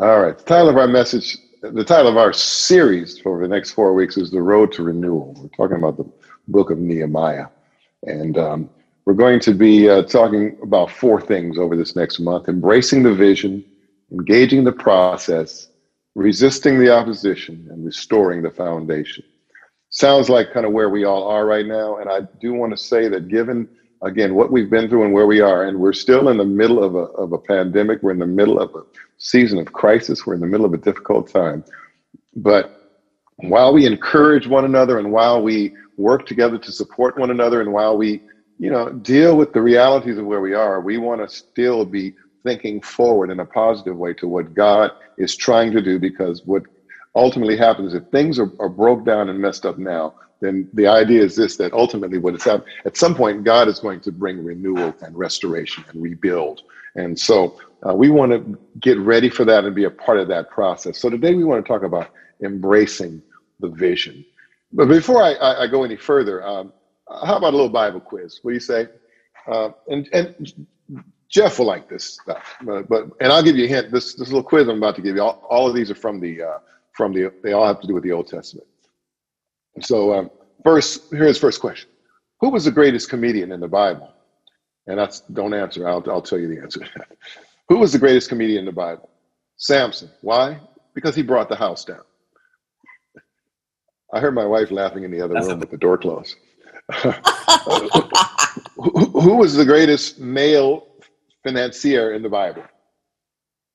All right. The title of our message, the title of our series for the next 4 weeks is The Road to Renewal. We're talking about the book of Nehemiah. And we're going to be talking about four things over this next month: embracing the vision, engaging the process, resisting the opposition, and restoring the foundation. Sounds like kind of where we all are right now. And I do want to say that given, again, what we've been through and where we are, and we're still in the middle of a pandemic. We're in the middle of a season of crisis. We're in the middle of a difficult time. But while we encourage one another, and while we work together to support one another, and while we, you know, deal with the realities of where we are, we want to still be thinking forward in a positive way to what God is trying to do, because what ultimately happens if things are broke down and messed up now, then the idea is this, that ultimately what it's happening, at some point, God is going to bring renewal and restoration and rebuild. And so we want to get ready for that and be a part of that process. So today we want to talk about embracing the vision. But before I go any further, how about a little Bible quiz? What do you say? And Jeff will like this stuff, but I'll give you a hint. This little quiz I'm about to give you, all of these are from the they all have to do with the Old Testament. So here's first question. Who was the greatest comedian in the Bible? And that's, don't answer, I'll tell you the answer. Who was the greatest comedian in the Bible? Samson. Why? Because he brought the house down. I heard my wife laughing in the other room with the door closed. Who was the greatest male financier in the Bible?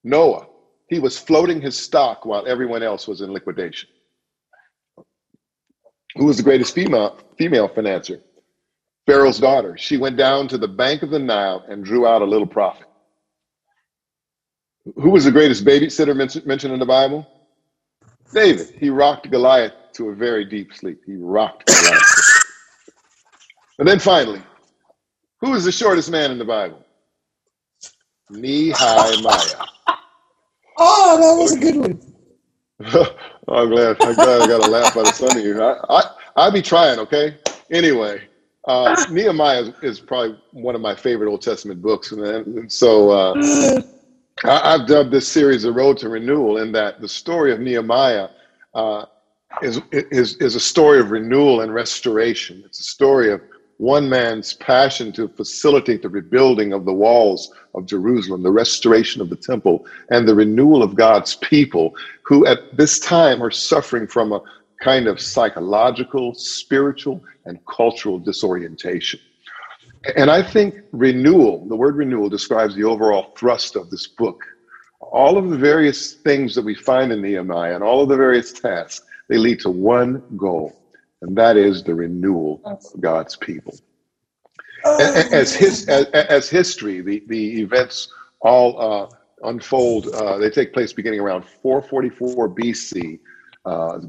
Noah. He was floating his stock while everyone else was in liquidation. Who was the greatest female financier? Pharaoh's daughter. She went down to the bank of the Nile and drew out a little profit. Who was the greatest babysitter mentioned in the Bible? David. He rocked Goliath to a very deep sleep. He rocked Goliath. And then finally, who is the shortest man in the Bible? Nehemiah. Oh, that was a good one. I'm glad I got a laugh out of some of you. I be trying, okay? Anyway, Nehemiah is probably one of my favorite Old Testament books. And so I've dubbed this series The Road to Renewal, in that the story of Nehemiah is a story of renewal and restoration. It's a story of one man's passion to facilitate the rebuilding of the walls of Jerusalem, the restoration of the temple, and the renewal of God's people, who at this time are suffering from a kind of psychological, spiritual, and cultural disorientation. And I think renewal, the word renewal, describes the overall thrust of this book. All of the various things that we find in Nehemiah and all of the various tasks, they lead to one goal. And that is the renewal of God's people. As history, the events all unfold. They take place beginning around 444 BC,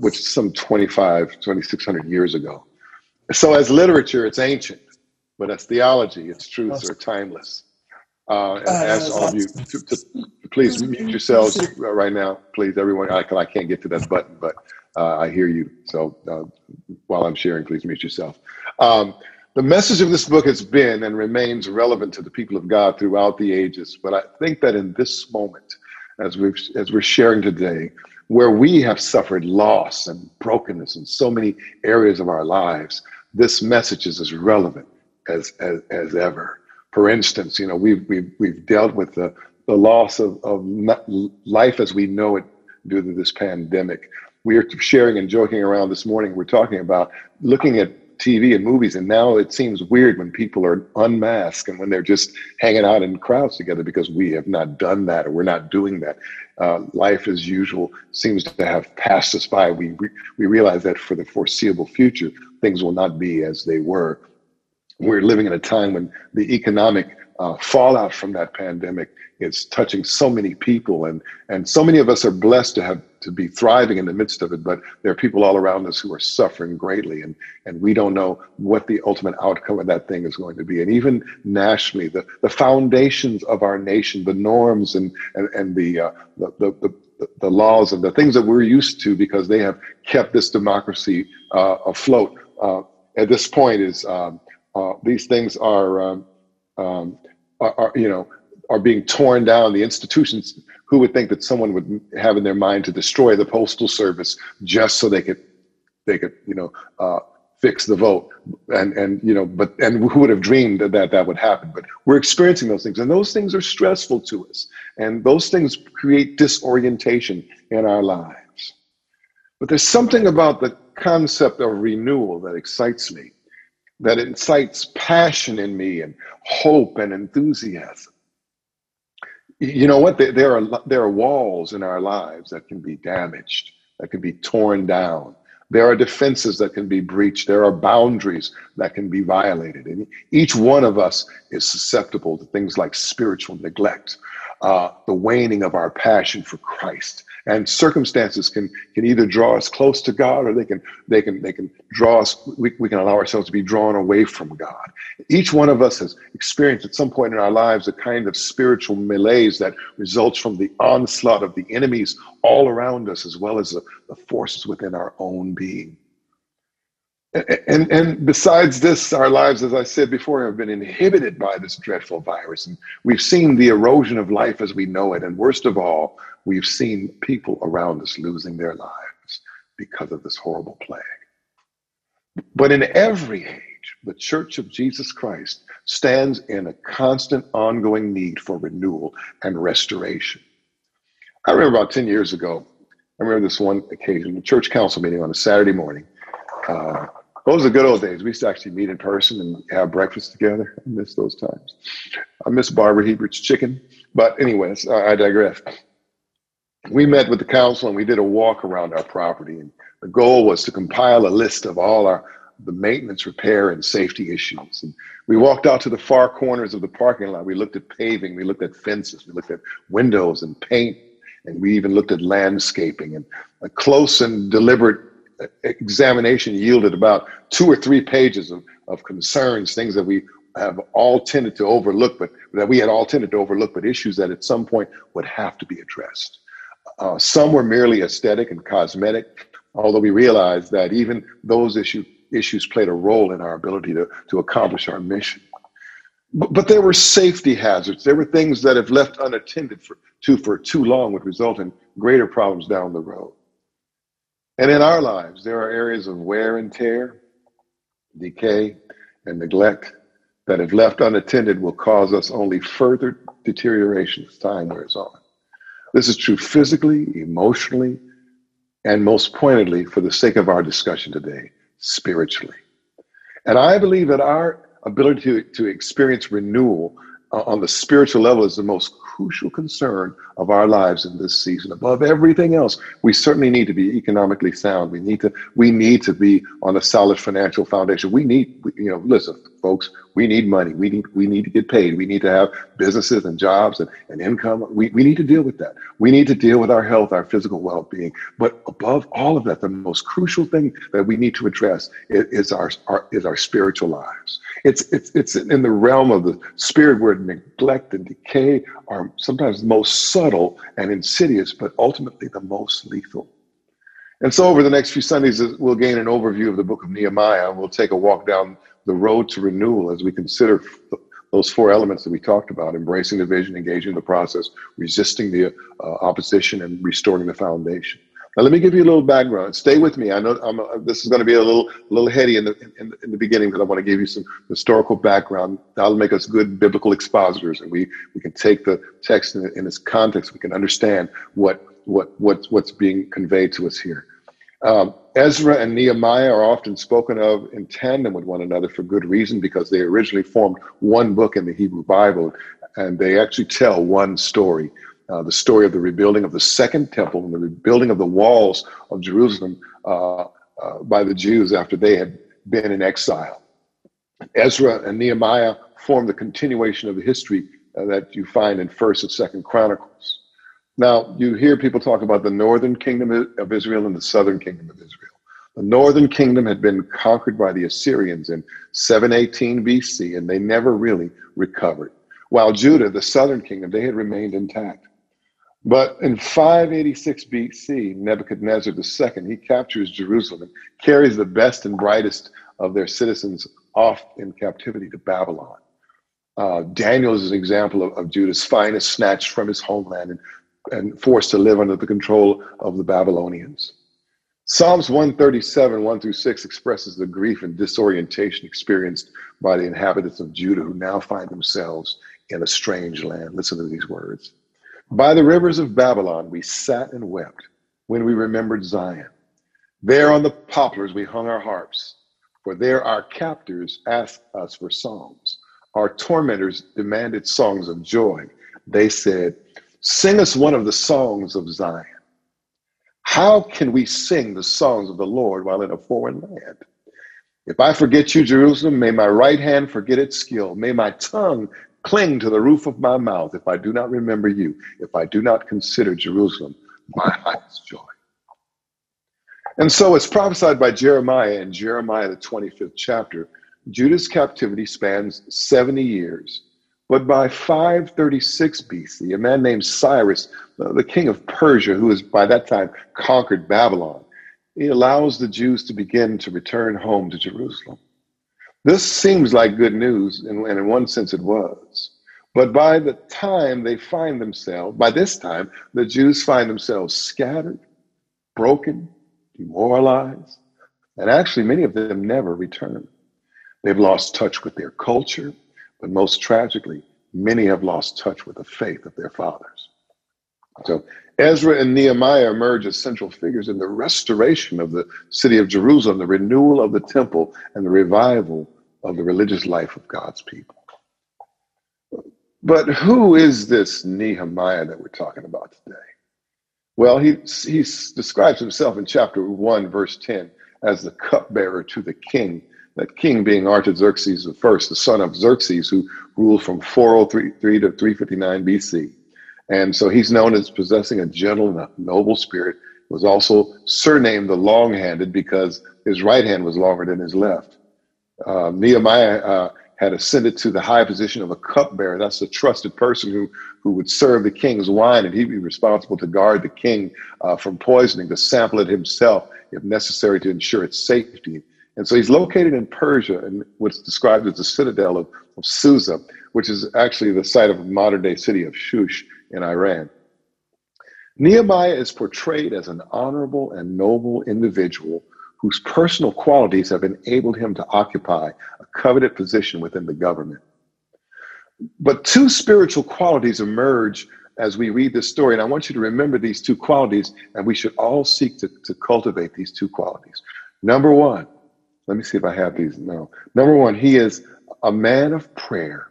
which is some 2,600 years ago. So as literature, it's ancient, but as theology, its truths are timeless. And as all of you, to please mute yourselves right now. Please, everyone, I can't get to that button, but I hear you. So while I'm sharing, please mute yourself. The message of this book has been and remains relevant to the people of God throughout the ages. But I think that in this moment, as we're sharing today, where we have suffered loss and brokenness in so many areas of our lives, this message is as relevant as ever. For instance, you know, we've dealt with the loss of life as we know it due to this pandemic. We are sharing and joking around this morning. We're talking about looking at TV and movies, and now it seems weird when people are unmasked and when they're just hanging out in crowds together, because we have not done that, or we're not doing that. Life as usual seems to have passed us by. We realize that for the foreseeable future, things will not be as they were. We're living in a time when the economic fallout from that pandemic is touching so many people, and so many of us are blessed to be thriving in the midst of it, but there are people all around us who are suffering greatly, and we don't know what the ultimate outcome of that thing is going to be. And even nationally, the foundations of our nation, the norms and the laws and the things that we're used to, because they have kept this democracy afloat, at this point, these things are you know, are being torn down, the institutions. Who would think that someone would have in their mind to destroy the postal service just so they could fix the vote? And who would have dreamed that would happen? But we're experiencing those things, and those things are stressful to us, and those things create disorientation in our lives. But there's something about the concept of renewal that excites me, that incites passion in me and hope and enthusiasm. You know what? There are walls in our lives that can be damaged, that can be torn down. There are defenses that can be breached. There are boundaries that can be violated. And each one of us is susceptible to things like spiritual neglect, the waning of our passion for Christ. And circumstances can either draw us close to God, or they can draw us. We can allow ourselves to be drawn away from God. Each one of us has experienced at some point in our lives a kind of spiritual malaise that results from the onslaught of the enemies all around us, as well as the forces within our own being. And besides this, our lives, as I said before, have been inhibited by this dreadful virus. And we've seen the erosion of life as we know it. And worst of all, we've seen people around us losing their lives because of this horrible plague. But in every age, the Church of Jesus Christ stands in a constant, ongoing need for renewal and restoration. I remember about 10 years ago, I remember this one occasion, a church council meeting on a Saturday morning. Those are the good old days. We used to actually meet in person and have breakfast together. I miss those times. I miss Barbara Hebert's chicken. But anyways, I digress. We met with the council and we did a walk around our property. And the goal was to compile a list of all the maintenance, repair, and safety issues. And we walked out to the far corners of the parking lot. We looked at paving. We looked at fences. We looked at windows and paint. And we even looked at landscaping. And a close and deliberate examination yielded about 2 or 3 pages of concerns, things that we have all tended to overlook, but issues that at some point would have to be addressed. Some were merely aesthetic and cosmetic, although we realized that even those issues played a role in our ability to accomplish our mission. But there were safety hazards. There were things that if left unattended for too long would result in greater problems down the road. And in our lives, there are areas of wear and tear, decay, and neglect that, if left unattended, will cause us only further deterioration as time wears on. This is true physically, emotionally, and most pointedly, for the sake of our discussion today, spiritually. And I believe that our ability to experience renewal on the spiritual level is the most crucial concern of our lives in this season. Above everything else, we certainly need to be economically sound. We need to be on a solid financial foundation. Listen, folks, we need money. We need to get paid. We need to have businesses and jobs and income. We need to deal with that. We need to deal with our health, our physical well-being. But above all of that, the most crucial thing that we need to address is our spiritual lives. It's in the realm of the spirit where neglect and decay are sometimes the most subtle and insidious, but ultimately the most lethal. And so over the next few Sundays, we'll gain an overview of the book of Nehemiah, and we'll take a walk down the road to renewal as we consider those 4 elements that we talked about: embracing the vision, engaging the process, resisting the opposition, and restoring the foundation. Now, let me give you a little background. Stay with me. I know this is going to be a little heady in the beginning, because I want to give you some historical background. That'll make us good biblical expositors, and we can take the text in its context. We can understand what's being conveyed to us here. Ezra and Nehemiah are often spoken of in tandem with one another for good reason, because they originally formed one book in the Hebrew Bible, and they actually tell one story. The story of the rebuilding of the Second Temple and the rebuilding of the walls of Jerusalem by the Jews after they had been in exile. Ezra and Nehemiah form the continuation of the history that you find in 1st and 2nd Chronicles. Now, you hear people talk about the northern kingdom of Israel and the southern kingdom of Israel. The northern kingdom had been conquered by the Assyrians in 718 BC, and they never really recovered. While Judah, the southern kingdom, they had remained intact. But in 586 BC, Nebuchadnezzar II, he captures Jerusalem and carries the best and brightest of their citizens off in captivity to Babylon. Daniel is an example of Judah's finest, snatched from his homeland and forced to live under the control of the Babylonians. Psalms 137, 1-6 expresses the grief and disorientation experienced by the inhabitants of Judah, who now find themselves in a strange land. Listen to these words. By the rivers of Babylon, we sat and wept when we remembered Zion. There on the poplars, we hung our harps, for there our captors asked us for songs. Our tormentors demanded songs of joy. They said, sing us one of the songs of Zion. How can we sing the songs of the Lord while in a foreign land? If I forget you, Jerusalem, may my right hand forget its skill. May my tongue cling to the roof of my mouth if I do not remember you, if I do not consider Jerusalem my highest joy. And so it's prophesied by Jeremiah in Jeremiah, the 25th chapter. Judah's captivity spans 70 years, but by 536 BC, a man named Cyrus, the king of Persia, who has by that time conquered Babylon, he allows the Jews to begin to return home to Jerusalem. This seems like good news, and in one sense it was. But by this time, the Jews find themselves scattered, broken, demoralized, and actually many of them never return. They've lost touch with their culture, but most tragically, many have lost touch with the faith of their fathers. So Ezra and Nehemiah emerge as central figures in the restoration of the city of Jerusalem, the renewal of the temple, and the revival of the religious life of God's people. But who is this Nehemiah that we're talking about today? Well, he describes himself in chapter 1, verse 10, as the cupbearer to the king. That king being Artaxerxes I, the son of Xerxes, who ruled from 403 to 359 BC. And so he's known as possessing a gentle and a noble spirit. He was also surnamed the long-handed because his right hand was longer than his left. Nehemiah had ascended to the high position of a cupbearer. That's a trusted person who would serve the king's wine, and he'd be responsible to guard the king from poisoning, to sample it himself if necessary to ensure its safety. And so he's located in Persia, and what's described as the citadel of Susa, which is actually the site of the modern-day city of Shush in Iran. Nehemiah is portrayed as an honorable and noble individual whose personal qualities have enabled him to occupy a coveted position within the government. But two spiritual qualities emerge as we read this story, and I want you to remember these two qualities, and we should all seek to cultivate these two qualities. Number one, let me see if I have these. No. Number one, he is a man of prayer.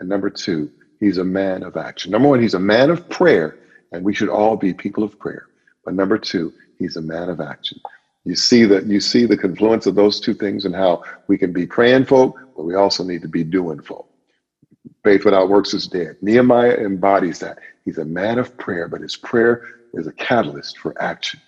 And number two, he's a man of action. Number one, he's a man of prayer, and we should all be people of prayer. But number two, he's a man of action. You see the confluence of those two things and how we can be praying folk, but we also need to be doing folk. Faith without works is dead. Nehemiah embodies that. He's a man of prayer, but his prayer is a catalyst for action.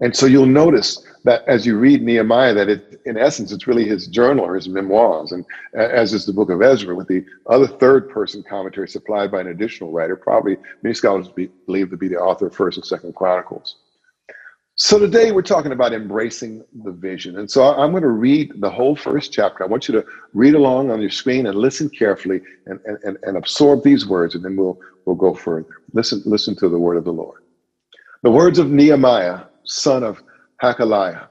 And so you'll notice that as you read Nehemiah, that in essence, it's really his journal or his memoirs, and as is the book of Ezra, with the other third-person commentary supplied by an additional writer, probably many scholars believe to be the author of 1st and 2nd Chronicles. So today we're talking about embracing the vision. And so I'm going to read the whole first chapter. I want you to read along on your screen and listen carefully and absorb these words, and then we'll go further. Listen to the word of the Lord. The words of Nehemiah, son of Hakaliah.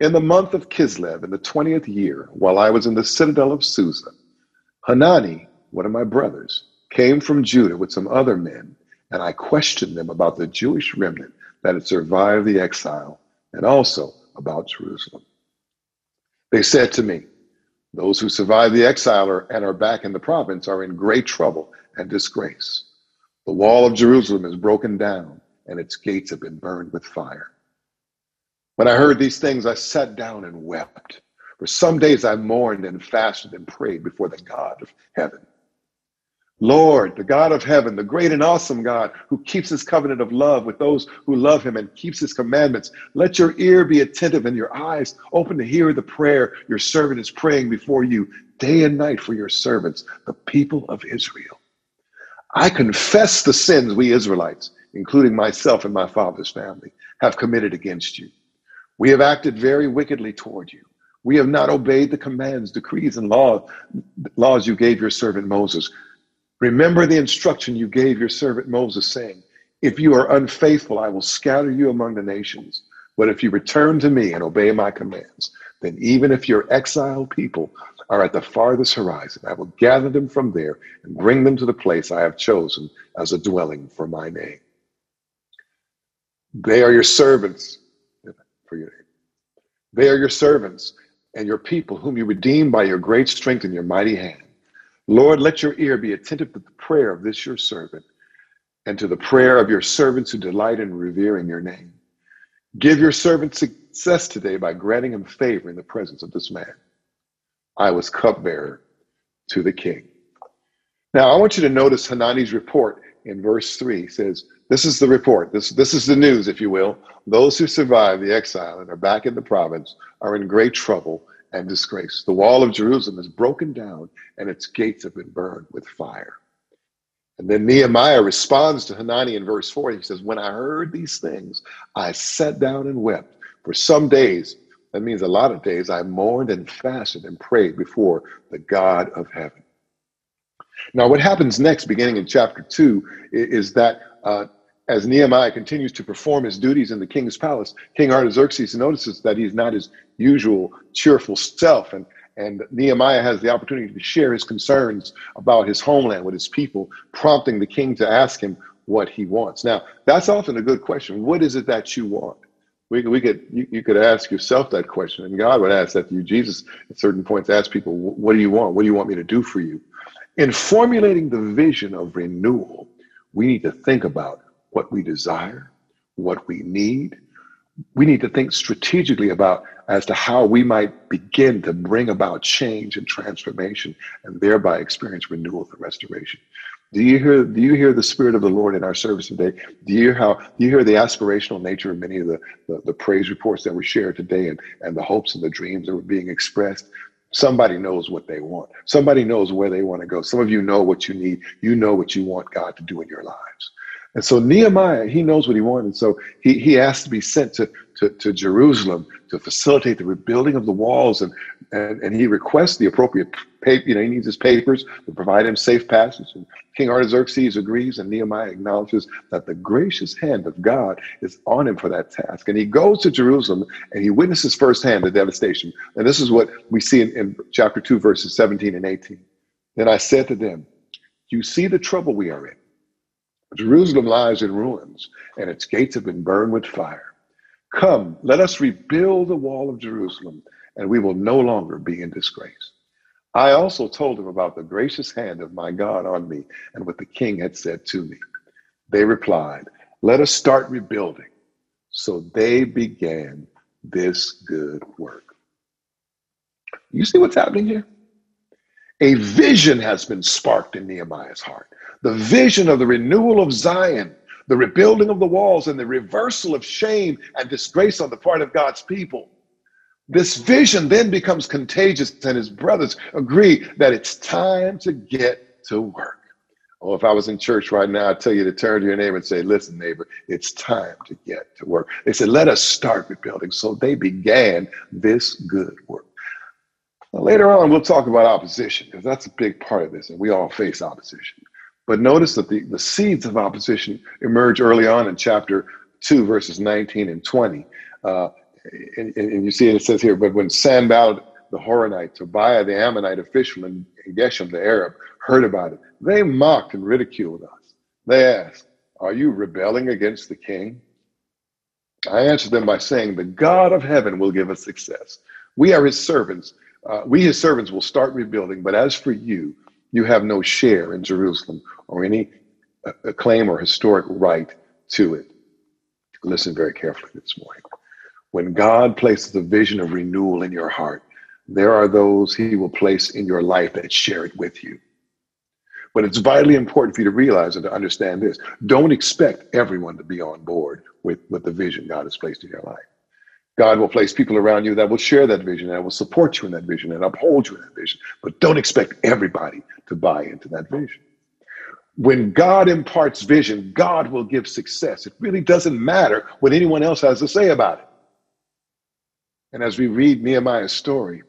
In the month of Kislev, in the 20th year, while I was in the citadel of Susa, Hanani, one of my brothers, came from Judah with some other men, and I questioned them about the Jewish remnant that had survived the exile, and also about Jerusalem. They said to me, those who survived the exile and are back in the province are in great trouble and disgrace. The wall of Jerusalem is broken down, and its gates have been burned with fire. When I heard these things, I sat down and wept. For some days I mourned and fasted and prayed before the God of heaven. Lord, the God of heaven, the great and awesome God who keeps his covenant of love with those who love him and keeps his commandments, let your ear be attentive and your eyes open to hear the prayer your servant is praying before you day and night for your servants, the people of Israel. I confess the sins we Israelites, including myself and my father's family, have committed against you. We have acted very wickedly toward you. We have not obeyed the commands, decrees, and laws you gave your servant Moses. Remember the instruction you gave your servant Moses, saying, if you are unfaithful, I will scatter you among the nations. But if you return to me and obey my commands, then even if your exiled people are at the farthest horizon, I will gather them from there and bring them to the place I have chosen as a dwelling for my name. They are your servants. For your name. They are your servants and your people whom you redeem by your great strength and your mighty hand. Lord, let your ear be attentive to the prayer of this your servant and to the prayer of your servants who delight in revering your name. Give your servant success today by granting him favor in the presence of this man. I was cupbearer to the king. Now, I want you to notice Hanani's report in verse 3. He says, this is the report. This is the news, if you will. Those who survived the exile and are back in the province are in great trouble and disgrace. The wall of Jerusalem is broken down and its gates have been burned with fire. And then Nehemiah responds to Hanani in verse 4. He says, when I heard these things, I sat down and wept. For some days, that means a lot of days, I mourned and fasted and prayed before the God of heaven. Now, what happens next, beginning in chapter 2, is that as Nehemiah continues to perform his duties in the king's palace, King Artaxerxes notices that he's not his usual cheerful self, and Nehemiah has the opportunity to share his concerns about his homeland with his people, prompting the king to ask him what he wants. Now, that's often a good question. What is it that you want? You could ask yourself that question, and God would ask that to you. Jesus, at certain points, asked people, what do you want? What do you want me to do for you? In formulating the vision of renewal, we need to think about what we desire, what we need. We need to think strategically about as to how we might begin to bring about change and transformation and thereby experience renewal and restoration. Do you hear the Spirit of the Lord in our service today? Do you hear the aspirational nature of many of the praise reports that were shared today and the hopes and the dreams that were being expressed? Somebody knows what they want. Somebody knows where they want to go. Some of you know what you need. You know what you want God to do in your lives. And so Nehemiah, he knows what he wanted. So he asked to be sent to Jerusalem to facilitate the rebuilding of the walls. And he requests the appropriate paper. He needs his papers to provide him safe passage. And King Artaxerxes agrees, and Nehemiah acknowledges that the gracious hand of God is on him for that task. And he goes to Jerusalem, and he witnesses firsthand the devastation. And this is what we see in chapter 2, verses 17 and 18. Then I said to them, you see the trouble we are in. Jerusalem lies in ruins, and its gates have been burned with fire. Come, let us rebuild the wall of Jerusalem, and we will no longer be in disgrace. I also told them about the gracious hand of my God on me and what the king had said to me. They replied, let us start rebuilding. So they began this good work. You see what's happening here? A vision has been sparked in Nehemiah's heart. The vision of the renewal of Zion, the rebuilding of the walls, and the reversal of shame and disgrace on the part of God's people. This vision then becomes contagious, and his brothers agree that it's time to get to work. Oh, if I was in church right now, I'd tell you to turn to your neighbor and say, listen, neighbor, it's time to get to work. They said, let us start rebuilding. So they began this good work. Now, later on, we'll talk about opposition, because that's a big part of this, and we all face opposition. But notice that the seeds of opposition emerge early on in chapter 2, verses 19 and 20. And you see it says here, but when Sanballat the Horonite, Tobiah the Ammonite official, and Geshem the Arab heard about it, they mocked and ridiculed us. They asked, are you rebelling against the king? I answered them by saying, the God of heaven will give us success. We are his servants. We, his servants, will start rebuilding. But as for you, you have no share in Jerusalem or any claim or historic right to it. Listen very carefully this morning. When God places a vision of renewal in your heart, there are those he will place in your life that share it with you. But it's vitally important for you to realize and to understand this. Don't expect everyone to be on board with the vision God has placed in your life. God will place people around you that will share that vision, that will support you in that vision, and uphold you in that vision. But don't expect everybody to buy into that vision. When God imparts vision, God will give success. It really doesn't matter what anyone else has to say about it. And as we read Nehemiah's story,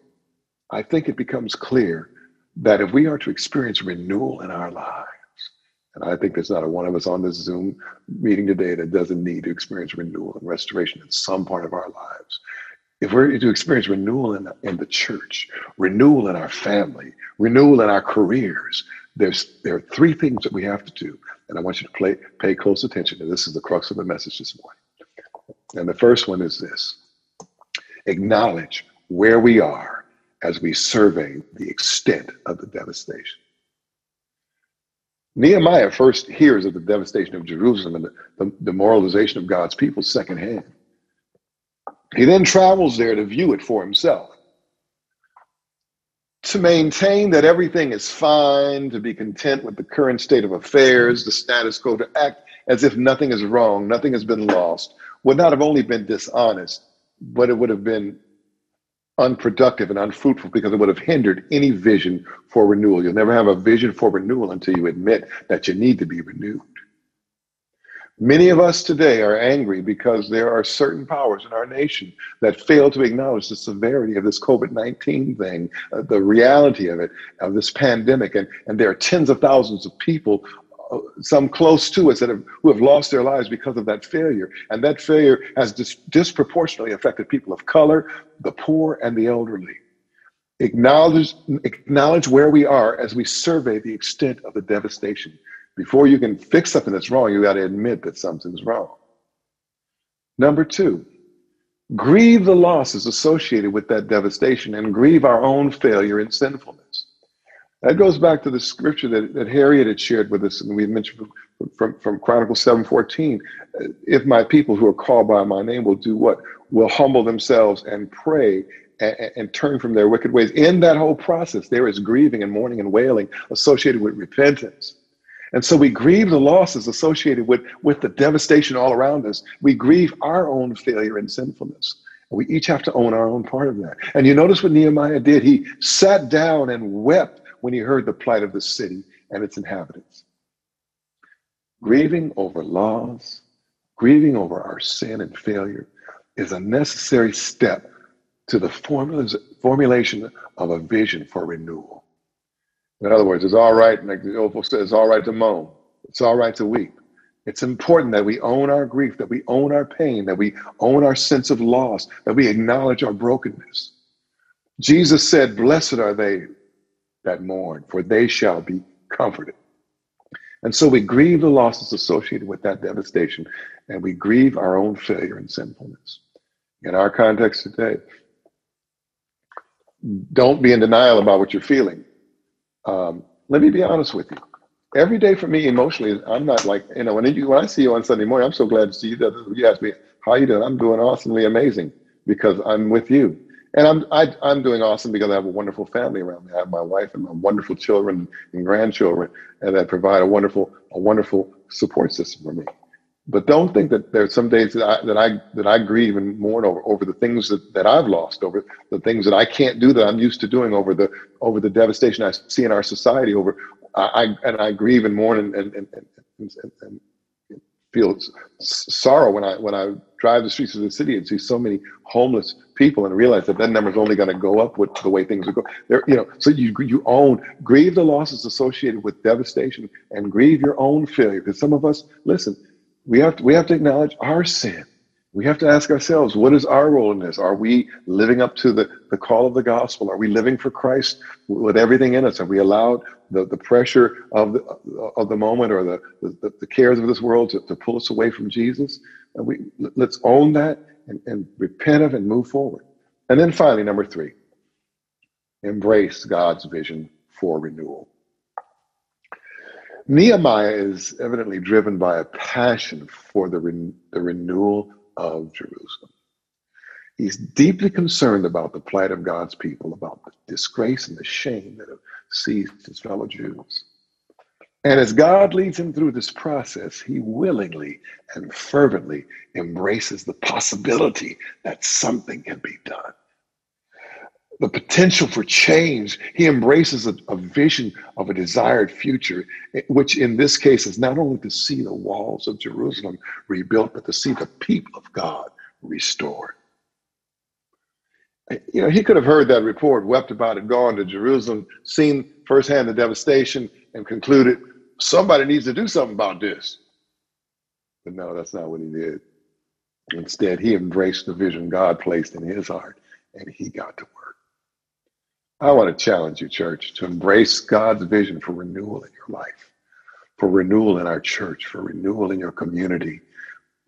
I think it becomes clear that if we are to experience renewal in our lives, and I think there's not a one of us on this Zoom meeting today that doesn't need to experience renewal and restoration in some part of our lives. If we're to experience renewal in the church, renewal in our family, renewal in our careers, there are three things that we have to do. And I want you to pay close attention. And this is the crux of the message this morning. And the first one is this: acknowledge where we are as we survey the extent of the devastation. Nehemiah first hears of the devastation of Jerusalem and the demoralization of God's people secondhand. He then travels there to view it for himself. To maintain that everything is fine, to be content with the current state of affairs, the status quo, to act as if nothing is wrong, nothing has been lost, would not have only been dishonest, but it would have been unproductive and unfruitful, because it would have hindered any vision for renewal. You'll never have a vision for renewal until you admit that you need to be renewed. Many of us today are angry because there are certain powers in our nation that fail to acknowledge the severity of this COVID-19 thing, the reality of it, of this pandemic. And there are tens of thousands of people, some close to us, who have lost their lives because of that failure. And that failure has disproportionately affected people of color, the poor, and the elderly. Acknowledge where we are as we survey the extent of the devastation. Before you can fix something that's wrong, you got to admit that something's wrong. Number two, grieve the losses associated with that devastation and grieve our own failure and sinfulness. That goes back to the scripture that Harriet had shared with us, and we had mentioned from Chronicles 7:14. If my people who are called by my name will do what? Will humble themselves and pray and turn from their wicked ways. In that whole process, there is grieving and mourning and wailing associated with repentance. And so we grieve the losses associated with the devastation all around us. We grieve our own failure and sinfulness. And we each have to own our own part of that. And you notice what Nehemiah did. He sat down and wept when he heard the plight of the city and its inhabitants. Grieving over loss, grieving over our sin and failure is a necessary step to the formulation of a vision for renewal. In other words, it's all right, like the old folks said, it's all right to moan. It's all right to weep. It's important that we own our grief, that we own our pain, that we own our sense of loss, that we acknowledge our brokenness. Jesus said, "Blessed are they that mourn, for they shall be comforted." And so we grieve the losses associated with that devastation, and we grieve our own failure and sinfulness. In our context today, don't be in denial about what you're feeling. Let me be honest with you. Every day for me emotionally, I'm not like, you know, when I see you on Sunday morning, I'm so glad to see you. You ask me, how are you doing? I'm doing awesomely amazing because I'm with you. And I'm doing awesome because I have a wonderful family around me. I have my wife and my wonderful children and grandchildren, and that provide a wonderful support system for me. But don't think that there's some days that I grieve and mourn over the things that I've lost, over the things that I can't do that I'm used to doing, over the devastation I see in our society. I grieve and mourn and feel sorrow when I drive the streets of the city and see so many homeless people and realize that number is only going to go up with the way things are going. So you own, grieve the losses associated with devastation, and grieve your own failure. Because some of us, listen. We have to acknowledge our sin. We have to ask ourselves, what is our role in this? Are we living up to the call of the gospel? Are we living for Christ with everything in us? Have we allowed the pressure of the moment or the cares of this world to pull us away from Jesus? And let's own that and repent of and move forward. And then finally, number three, embrace God's vision for renewal. Nehemiah is evidently driven by a passion for the renewal of Jerusalem. He's deeply concerned about the plight of God's people, about the disgrace and the shame that have seized his fellow Jews. And as God leads him through this process, he willingly and fervently embraces the possibility that something can be done. The potential for change. He embraces a vision of a desired future, which in this case is not only to see the walls of Jerusalem rebuilt, but to see the people of God restored. You know, he could have heard that report, wept about it, gone to Jerusalem, seen firsthand the devastation, and concluded, somebody needs to do something about this. But no, that's not what he did. Instead, he embraced the vision God placed in his heart, and he got to work. I want to challenge you, church, to embrace God's vision for renewal in your life, for renewal in our church, for renewal in your community,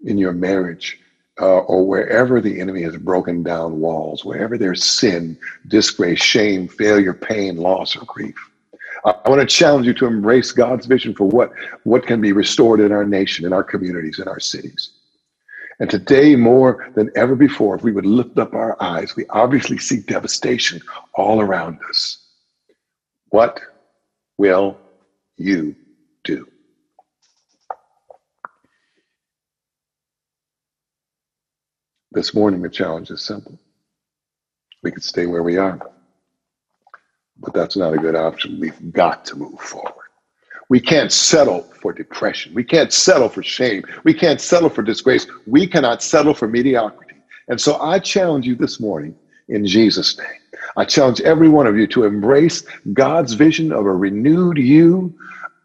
in your marriage, or wherever the enemy has broken down walls, wherever there's sin, disgrace, shame, failure, pain, loss, or grief. I want to challenge you to embrace God's vision for what can be restored in our nation, in our communities, in our cities. And today, more than ever before, if we would lift up our eyes, we obviously see devastation all around us. What will you do? This morning, the challenge is simple. We could stay where we are, but that's not a good option. We've got to move forward. We can't settle for depression. We can't settle for shame. We can't settle for disgrace. We cannot settle for mediocrity. And so I challenge you this morning in Jesus' name. I challenge every one of you to embrace God's vision of a renewed you,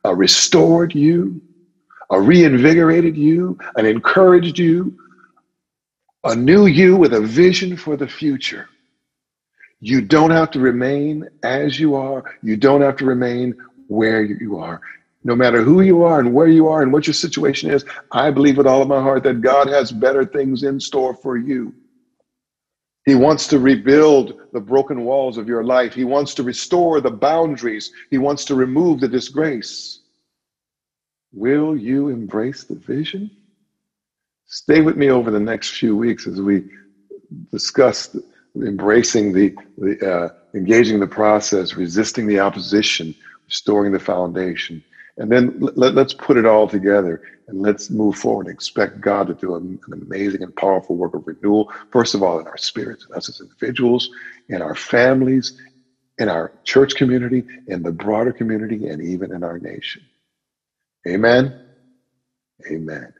a restored you, a reinvigorated you, an encouraged you, a new you with a vision for the future. You don't have to remain as you are. You don't have to remain where you are. No matter who you are and where you are and what your situation is, I believe with all of my heart that God has better things in store for you. He wants to rebuild the broken walls of your life. He wants to restore the boundaries. He wants to remove the disgrace. Will you embrace the vision? Stay with me over the next few weeks as we discuss embracing engaging the process, resisting the opposition, restoring the foundation. And then let's put it all together and let's move forward and expect God to do an amazing and powerful work of renewal, first of all, in our spirits, in us as individuals, in our families, in our church community, in the broader community, and even in our nation. Amen. Amen.